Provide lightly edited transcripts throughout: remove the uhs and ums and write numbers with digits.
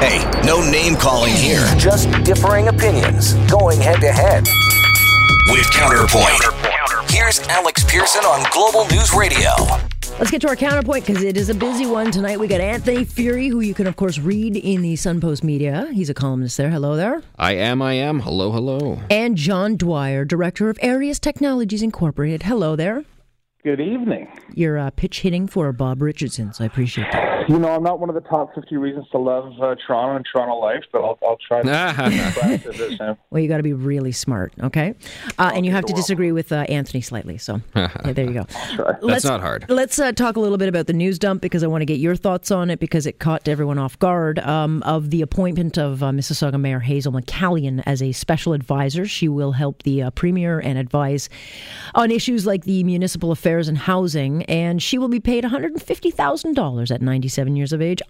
Hey, no name calling here. Just differing opinions, going head to head. With Counterpoint. Here's Alex Pearson on Global News Radio. Let's get to our Counterpoint, because it is a busy one tonight. We got Anthony Fury, who you can, of course, read in the Sun Post media. He's a columnist there. Hello there. I am. Hello, hello. And John Dwyer, director of Aries Technologies Incorporated. Hello there. Good evening. You're pitch hitting for Bob Richardson, so I appreciate that. You know, I'm not one of the top 50 reasons to love Toronto and Toronto Life, but I'll try to do this now. Well, you got to be really smart, okay? And you have to disagree with Anthony slightly, so yeah, there you go. That's not hard. Let's talk a little bit about the news dump, because I want to get your thoughts on it, because it caught everyone off guard, of the appointment of Mississauga Mayor Hazel McCallion as a special advisor. She will help the premier and advise on issues like the municipal affairs and housing, and she will be paid $150,000 at 97 years of age.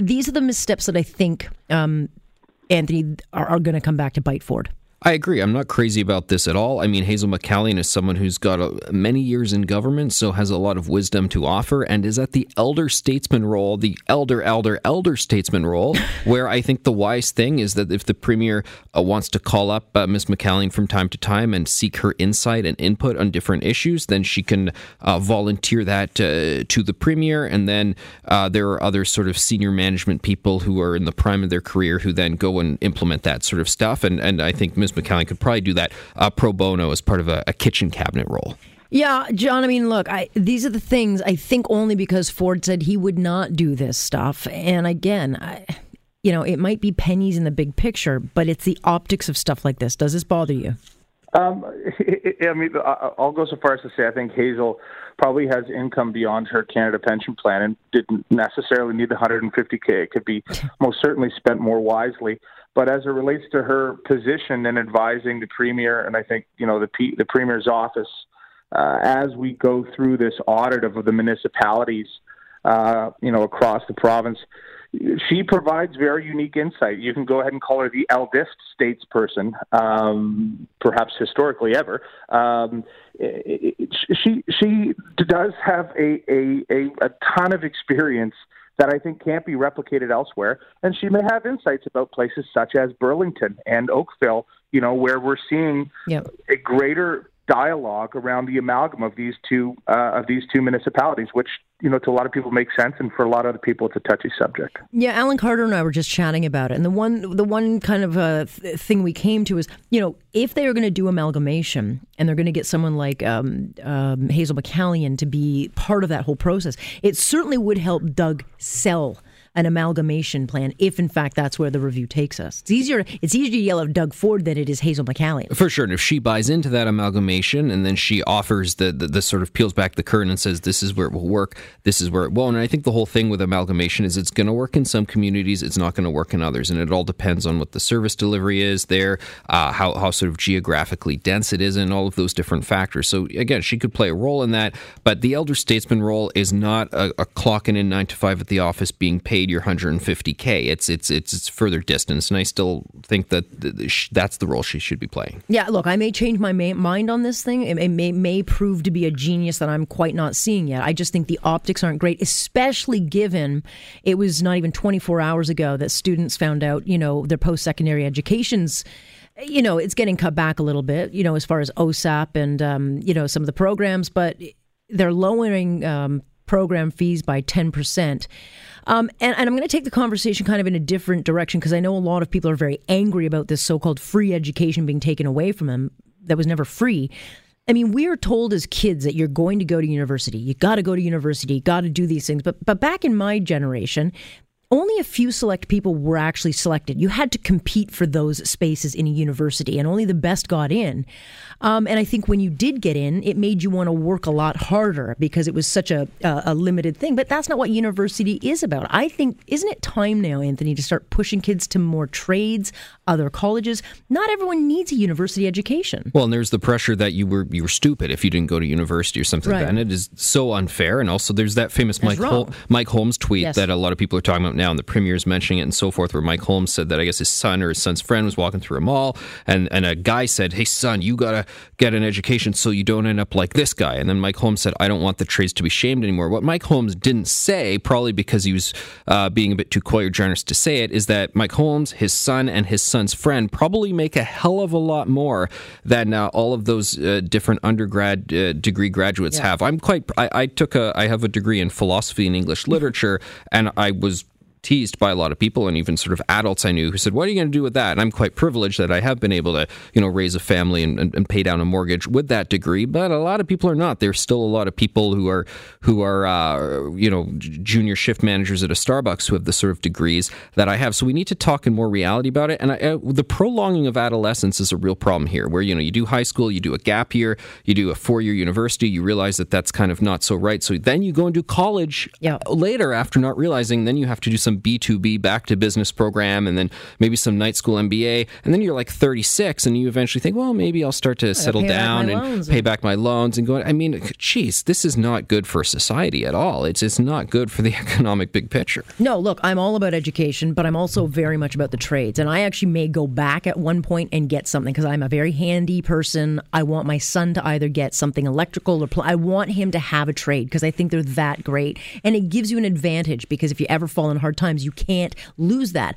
These are the missteps that I think, Anthony, are going to come back to bite Ford. I agree. I'm not crazy about this at all. I mean, Hazel McCallion is someone who's got many years in government, so has a lot of wisdom to offer, and is at the elder statesman role, the elder statesman role, where I think the wise thing is that if the premier wants to call up Ms. McCallion from time to time and seek her insight and input on different issues, then she can volunteer that to the premier, and then there are other sort of senior management people who are in the prime of their career who then go and implement that sort of stuff, and I think Ms. McCallion could probably do that pro bono as part of a kitchen cabinet role. Yeah, John, I mean, look, these are the things, I think, only because Ford said he would not do this stuff. And again, it might be pennies in the big picture, but it's the optics of stuff like this. Does this bother you? I mean, I'll go so far as to say I think Hazel probably has income beyond her Canada pension plan and didn't necessarily need the $150,000. It could be most certainly spent more wisely. But as it relates to her position in advising the premier, and I think the premier's office, as we go through this audit of the municipalities, across the province, she provides very unique insight. You can go ahead and call her the eldest statesperson, perhaps historically ever. She does have a ton of experience that I think can't be replicated elsewhere. And she may have insights about places such as Burlington and Oakville, where we're seeing a greater dialogue around the amalgam of these two municipalities, which, to a lot of people makes sense. And for a lot of other people, it's a touchy subject. Yeah. Alan Carter and I were just chatting about it. And the one kind of thing we came to is, if they are going to do amalgamation and they're going to get someone like Hazel McCallion to be part of that whole process, it certainly would help Doug sell an amalgamation plan, if in fact that's where the review takes us. It's easier to yell at Doug Ford than it is Hazel McCallion. For sure. And if she buys into that amalgamation and then she offers the sort of peels back the curtain and says, this is where it will work, this is where it won't. And I think the whole thing with amalgamation is it's going to work in some communities, it's not going to work in others. And it all depends on what the service delivery is there, how sort of geographically dense it is, and all of those different factors. So again, she could play a role in that, but the elder statesman role is not a clocking in 9 to 5 at the office being paid your $150,000. It's further distance, and I still think that that's the role she should be playing. Yeah, look, I may change my mind on this thing. It may prove to be a genius that I'm quite not seeing yet. I just think the optics aren't great, especially given it was not even 24 hours ago that students found out, their post-secondary education's, it's getting cut back a little bit, as far as OSAP and, some of the programs, but they're lowering program fees by 10%. And I'm going to take the conversation kind of in a different direction, because I know a lot of people are very angry about this so-called free education being taken away from them that was never free. I mean, we are told as kids that you're going to go to university. You got to go to university. You got to do these things. But back in my generation, only a few select people were actually selected. You had to compete for those spaces in a university, and only the best got in. And I think when you did get in, it made you want to work a lot harder because it was such a limited thing. But that's not what university is about. I think, isn't it time now, Anthony, to start pushing kids to more trades, other colleges? Not everyone needs a university education. Well, and there's the pressure that you were stupid if you didn't go to university or something like that. And it is so unfair. And also there's that famous Mike Holmes tweet that a lot of people are talking about now, and the premier's mentioning it and so forth, where Mike Holmes said that I guess his son or his son's friend was walking through a mall, and a guy said, "Hey son, you gotta get an education so you don't end up like this guy." And then Mike Holmes said, "I don't want the trades to be shamed anymore." What Mike Holmes didn't say, probably because he was being a bit too coy or generous to say it, is that Mike Holmes, his son, and his son's friend probably make a hell of a lot more than all of those different undergrad degree graduates have. I have a degree in philosophy and English literature, and I was teased by a lot of people and even sort of adults I knew who said, "What are you going to do with that?" And I'm quite privileged that I have been able to, raise a family and pay down a mortgage with that degree. But a lot of people are not. There's still a lot of people who are junior shift managers at a Starbucks who have the sort of degrees that I have. So we need to talk in more reality about it. And the prolonging of adolescence is a real problem here, where you do high school, you do a gap year, you do a 4-year university, you realize that that's kind of not so right. So then you go and do college later after not realizing. Then you have to do some B2B back to business program, and then maybe some night school MBA, and then you're like 36 and you eventually think, well, maybe I'll start to settle down and pay back my loans and go. I mean, geez, this is not good for society at all. It's not good for the economic big picture. No, look, I'm all about education, but I'm also very much about the trades, and I actually may go back at one point and get something because I'm a very handy person. I want my son to either get something electrical or I want him to have a trade because I think they're that great, and it gives you an advantage because if you ever fall in hard times, you can't lose that.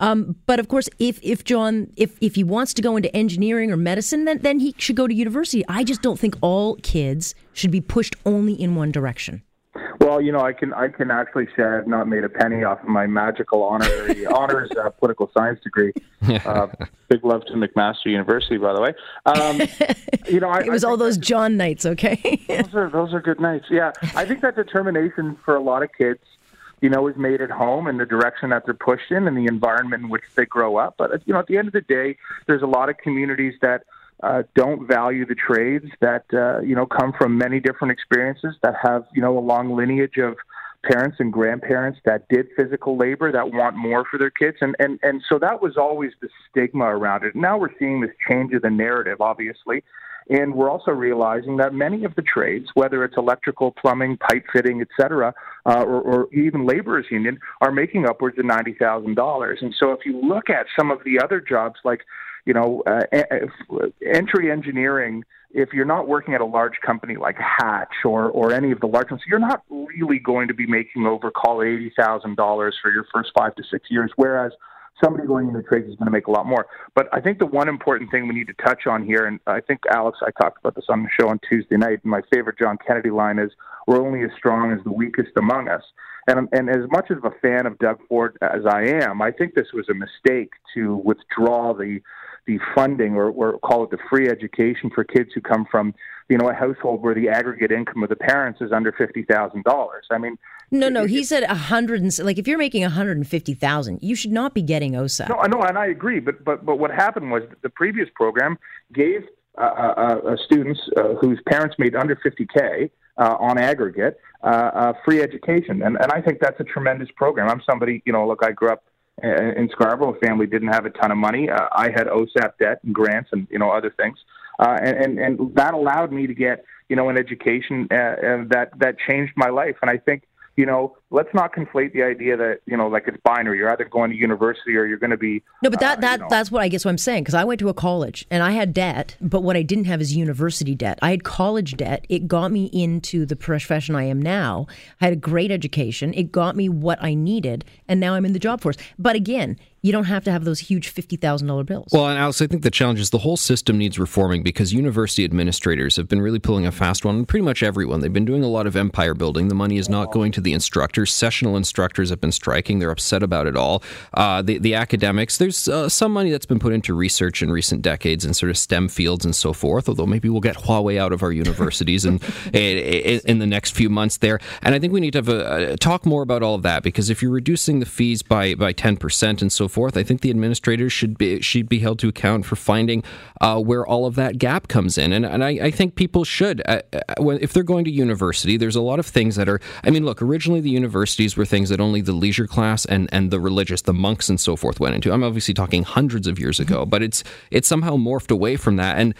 But of course, if John, if he wants to go into engineering or medicine, then he should go to university. I just don't think all kids should be pushed only in one direction. Well, I can actually say I've not made a penny off of my magical honors political science degree. Big love to McMaster University, by the way. It was all those John nights, okay? those are good nights. Yeah, I think that determination for a lot of kids is made at home and the direction that they're pushed in and the environment in which they grow up. But, at the end of the day, there's a lot of communities that don't value the trades, that, come from many different experiences, that have, a long lineage of parents and grandparents that did physical labor, that want more for their kids. And so that was always the stigma around it. Now we're seeing this change of the narrative, obviously. And we're also realizing that many of the trades, whether it's electrical, plumbing, pipe fitting, et cetera, or even laborers union, are making upwards of $90,000. And so if you look at some of the other jobs like, entry engineering, if you're not working at a large company like Hatch or any of the large ones, you're not really going to be making over, call it $80,000 for your first 5 to 6 years, whereas somebody going into trades is going to make a lot more. But I think the one important thing we need to touch on here, and I think, Alex, I talked about this on the show on Tuesday night, and my favorite John Kennedy line is, "We're only as strong as the weakest among us." And as much of a fan of Doug Ford as I am, I think this was a mistake to withdraw the funding or call it the free education for kids who come from, a household where the aggregate income of the parents is under $50,000. I mean, no, he said if you're making $150,000, you should not be getting OSAP. No, and I agree. But what happened was the previous program gave students whose parents made under $50K on aggregate free education, and I think that's a tremendous program. I'm somebody, I grew up in Scarborough. A family didn't have a ton of money. I had OSAP debt and grants and other things. And that allowed me to get, an education that changed my life. And I think, let's not conflate the idea that, it's binary. You're either going to university or you're going to be... No, but that's what I guess what I'm saying, because I went to a college and I had debt, but what I didn't have is university debt. I had college debt. It got me into the profession I am now. I had a great education. It got me what I needed, and now I'm in the job force. But again, you don't have to have those huge $50,000 bills. Well, and Alex, I think the challenge is the whole system needs reforming, because university administrators have been really pulling a fast one, and pretty much everyone. They've been doing a lot of empire building. The money is not going to the instructor. instructors, sessional instructors have been striking. They're upset about it all. The academics, there's some money that's been put into research in recent decades in sort of STEM fields and so forth, although maybe we'll get Huawei out of our universities in the next few months there. And I think we need to have a talk more about all of that, because if you're reducing the fees by 10% and so forth, I think the administrators should be held to account for finding where all of that gap comes in. And I think people should, if they're going to university, there's a lot of things that are, I mean, look, originally the universities were things that only the leisure class and the religious, the monks and so forth went into. I'm obviously talking hundreds of years ago, but it's somehow morphed away from that. And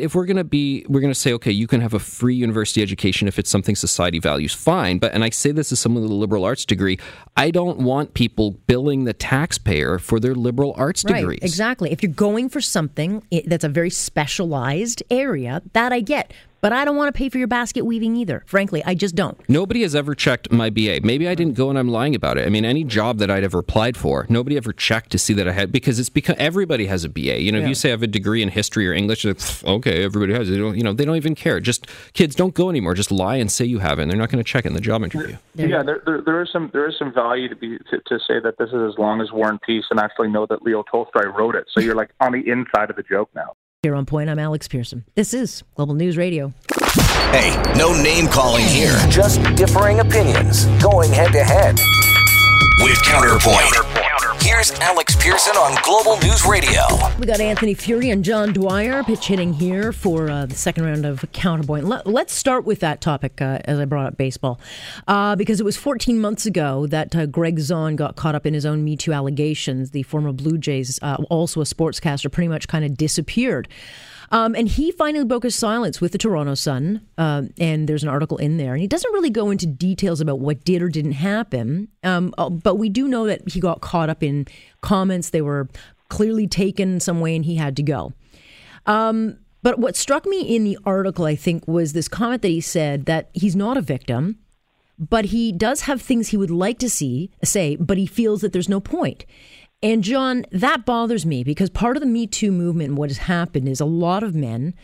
if we're going to say, okay, you can have a free university education if it's something society values, fine. But, and I say this as someone with a liberal arts degree, I don't want people billing the taxpayer for their liberal arts degrees. Right, exactly. If you're going for something that's a very specialized area, that I get. But I don't want to pay for your basket weaving either. Frankly, I just don't. Nobody has ever checked my BA. Maybe I didn't go and I'm lying about it. I mean, any job that I'd ever applied for, nobody ever checked to see that I had, because it's because everybody has a BA. You know, yeah. If you say I have a degree in history or English, like, okay, everybody has it. They don't even care. Just kids don't go anymore. Just lie and say you have it. And they're not going to check it in the job interview. Yeah, there is some value to say that this is as long as War and Peace, and actually know that Leo Tolstoy wrote it. So you're like on the inside of the joke now. Here on Point, I'm Alex Pearson. This is Global News Radio. Hey, no name calling here. Just differing opinions going head-to-head. With Counterpoint. Here's Alex Pearson on Global News Radio. We got Anthony Fury and John Dwyer pitch hitting here for the second round of Counterpoint. Let's start with that topic as I brought up baseball. Because it was 14 months ago that Greg Zahn got caught up in his own Me Too allegations. The former Blue Jays, also a sportscaster, pretty much kind of disappeared. And he finally broke his silence with the Toronto Sun, and there's an article in there. And he doesn't really go into details about what did or didn't happen, but we do know that he got caught up in comments. They were clearly taken some way, and he had to go. But what struck me in the article, I think, was this comment that he said that he's not a victim, but he does have things he would like to say, but he feels that there's no point. And John, that bothers me, because part of the Me Too movement and what has happened is a lot of men,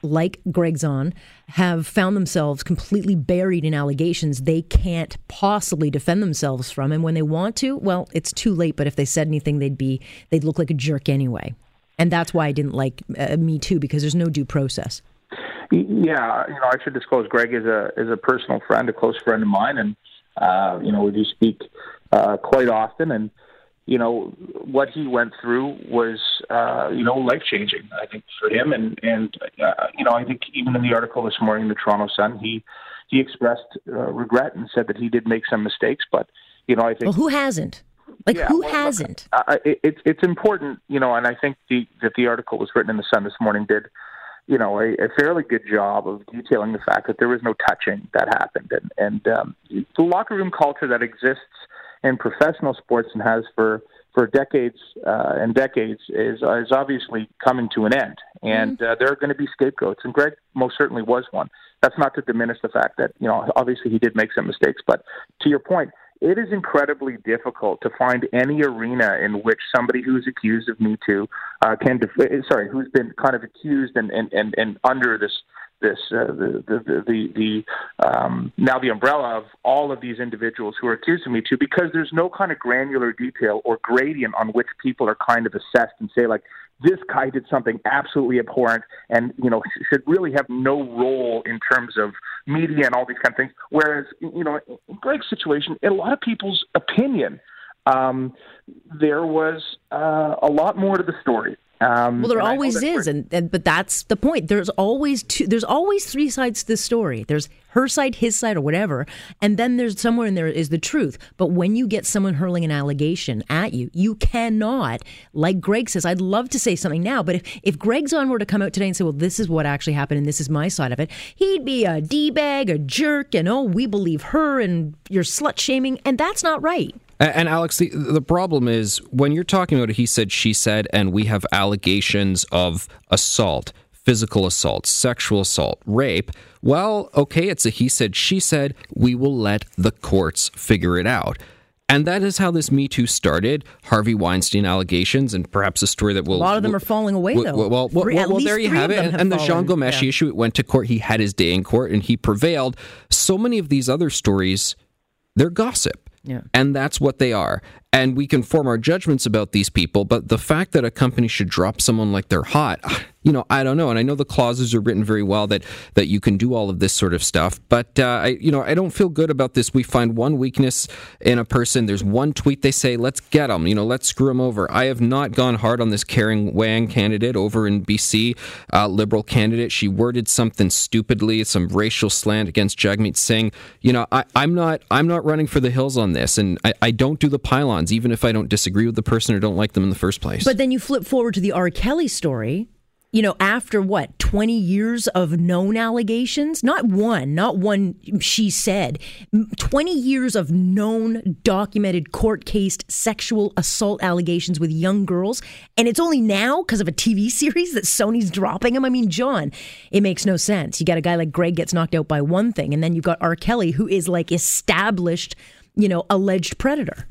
like Greg Zahn, have found themselves completely buried in allegations they can't possibly defend themselves from. And when they want to, well, it's too late. But if they said anything, they'd look like a jerk anyway. And that's why I didn't like Me Too, because there's no due process. Yeah, I should disclose Greg is a personal friend, a close friend of mine. And, we do speak quite often. And, what he went through was, life-changing, I think, for him. And I think even in the article this morning in the Toronto Sun, he expressed regret and said that he did make some mistakes. But, I think... Well, who hasn't? Who hasn't? It's important, and I think that the article was written in the Sun this morning did, a fairly good job of detailing the fact that there was no touching that happened. And the locker room culture that exists in professional sports and has for decades and decades is obviously coming to an end. And there are going to be scapegoats, and Greg most certainly was one. That's not to diminish the fact that, obviously he did make some mistakes. But to your point, it is incredibly difficult to find any arena in which somebody who's accused of Me Too who's been kind of accused and under this now the umbrella of all of these individuals who are accused of Me Too, because there's no kind of granular detail or gradient on which people are kind of assessed and say, like, this guy did something absolutely abhorrent and, should really have no role in terms of media and all these kind of things. Whereas, in Greg's situation, in a lot of people's opinion, there was a lot more to the story. There always is, but that's the point. There's always three sides to the story. There's her side, his side, or whatever, and then there's somewhere in there is the truth. But when you get someone hurling an allegation at you, you cannot, like Greg says, I'd love to say something now, but if Greg Zahn were to come out today and say, well, this is what actually happened and this is my side of it, he'd be a D-bag, a jerk, and we believe her, and you're slut-shaming, and that's not right. And Alex, the problem is when you're talking about a he said, she said, and we have allegations of assault, physical assault, sexual assault, rape. Well, okay, it's a he said, she said. We will let the courts figure it out. And that is how this Me Too started. Harvey Weinstein allegations, and perhaps a story that will... A lot of them are falling away, though. Well, there you have it. And the Jian Ghomeshi issue, it went to court. He had his day in court, and he prevailed. So many of these other stories... They're gossip. Yeah. And that's what they are. And we can form our judgments about these people, but the fact that a company should drop someone like they're hot, you know, I don't know. And I know the clauses are written very well that you can do all of this sort of stuff, but I don't feel good about this. We find one weakness in a person. There's one tweet they say, let's get them, let's screw them over. I have not gone hard on this Karen Wang candidate over in BC, Liberal candidate. She worded something stupidly, some racial slant against Jagmeet Singh. I'm not running for the hills on this, and I don't do the pylon, even if I don't disagree with the person or don't like them in the first place. But then you flip forward to the R. Kelly story, after what, 20 years of known allegations? Not one she said. 20 years of known, documented, court-cased sexual assault allegations with young girls. And it's only now, because of a TV series, that Sony's dropping them. I mean, John, it makes no sense. You got a guy like Greg gets knocked out by one thing, and then you've got R. Kelly, who is like established, alleged predator.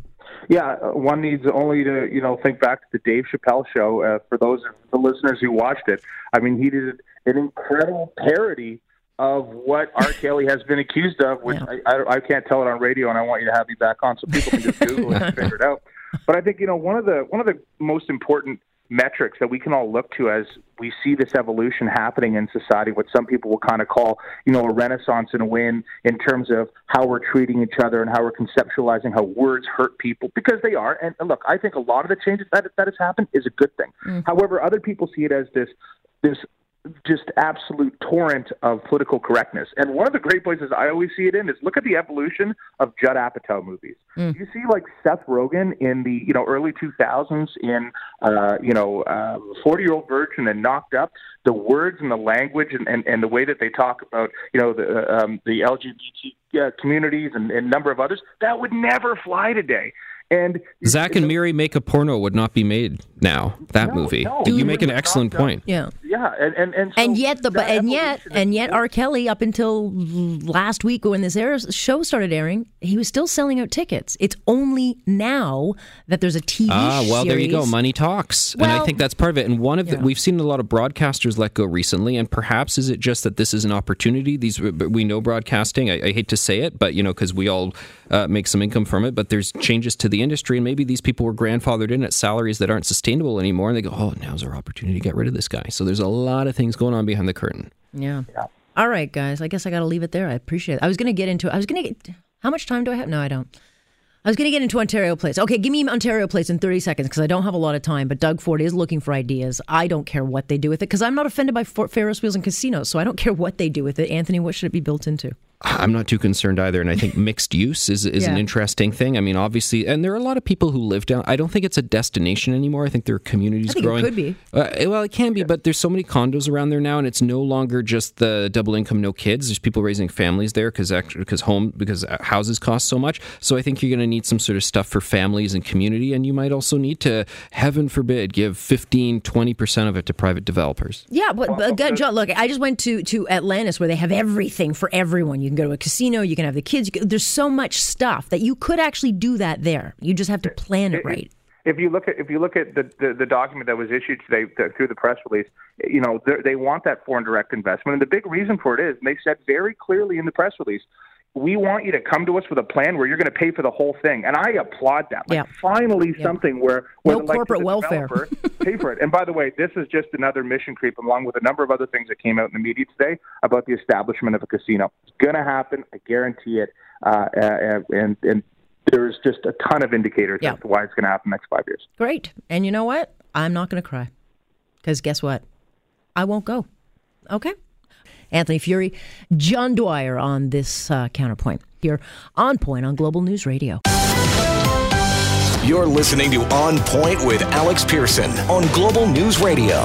Yeah, one needs only to, think back to the Dave Chappelle show. For those of the listeners who watched it, I mean, he did an incredible parody of what R. Kelly has been accused of, which I can't tell it on radio, and I want you to have me back on so people can just Google it and figure it out. But I think, one of the most important metrics that we can all look to as we see this evolution happening in society, what some people will kind of call, a renaissance and a win in terms of how we're treating each other and how we're conceptualizing how words hurt people, because they are. And look, I think a lot of the changes that has happened is a good thing. Mm. However, other people see it as this just absolute torrent of political correctness. And one of the great places I always see it in is look at the evolution of Judd Apatow movies. Mm. You see like Seth Rogen in the, early 2000s in, 40-Year-Old Virgin and Knocked Up, the words and the language and the way that they talk about, the LGBT communities and a number of others, that would never fly today. And Zach and Miri Make a Porno would not be made now. That movie. No, you make an excellent point. Yeah. Yeah. And yet R. Kelly, up until last week when this show started airing, he was still selling out tickets. It's only now that there's a TV series. Well, there you go. Money talks. Well, and I think that's part of it. And one of the, we've seen a lot of broadcasters let go recently, and perhaps is it just that this is an opportunity? We know broadcasting. I hate to say it, but because we all make some income from it, but there's changes to the industry, and maybe these people were grandfathered in at salaries that aren't sustainable anymore, and they go, now's our opportunity to get rid of this guy. So there's a lot of things going on behind the curtain. Yeah. All right, guys, I guess I got to leave it there. I appreciate it. How much time do I have? No, I don't. I was going to get into Ontario Place. Okay, give me Ontario Place in 30 seconds because I don't have a lot of time, but Doug Ford is looking for ideas. I don't care what they do with it because I'm not offended by Ferris wheels and casinos, so I don't care what they do with it. Anthony, what should it be built into? I'm not too concerned either, and I think mixed use is an interesting thing. I mean, obviously, and there are a lot of people who live down. I don't think it's a destination anymore. I think there are communities growing. It could be. It can be, but there's so many condos around there now, and it's no longer just the double income, no kids. There's people raising families there because houses cost so much. So I think you're going to need some sort of stuff for families and community, and you might also need to, heaven forbid, give 15-20% of it to private developers. Yeah, but again, John, look, I just went to Atlantis where they have everything for everyone. You can go to a casino, you can have the kids. There's so much stuff that you could actually do that there. You just have to plan it right. If you look at the document that was issued today through the press release, they want that foreign direct investment. And the big reason for it is, and they said very clearly in the press release, we want you to come to us with a plan where you're going to pay for the whole thing. And I applaud that. Finally, something where no corporate welfare pay for it. And by the way, this is just another mission creep, along with a number of other things that came out in the media today about the establishment of a casino. It's going to happen. I guarantee it. And there's just a ton of indicators as to why it's going to happen next 5 years. Great. And you know what? I'm not going to cry because guess what? I won't go. Okay. Anthony Fury, John Dwyer on this Counterpoint here on Point on Global News Radio. You're listening to On Point with Alex Pearson on Global News Radio.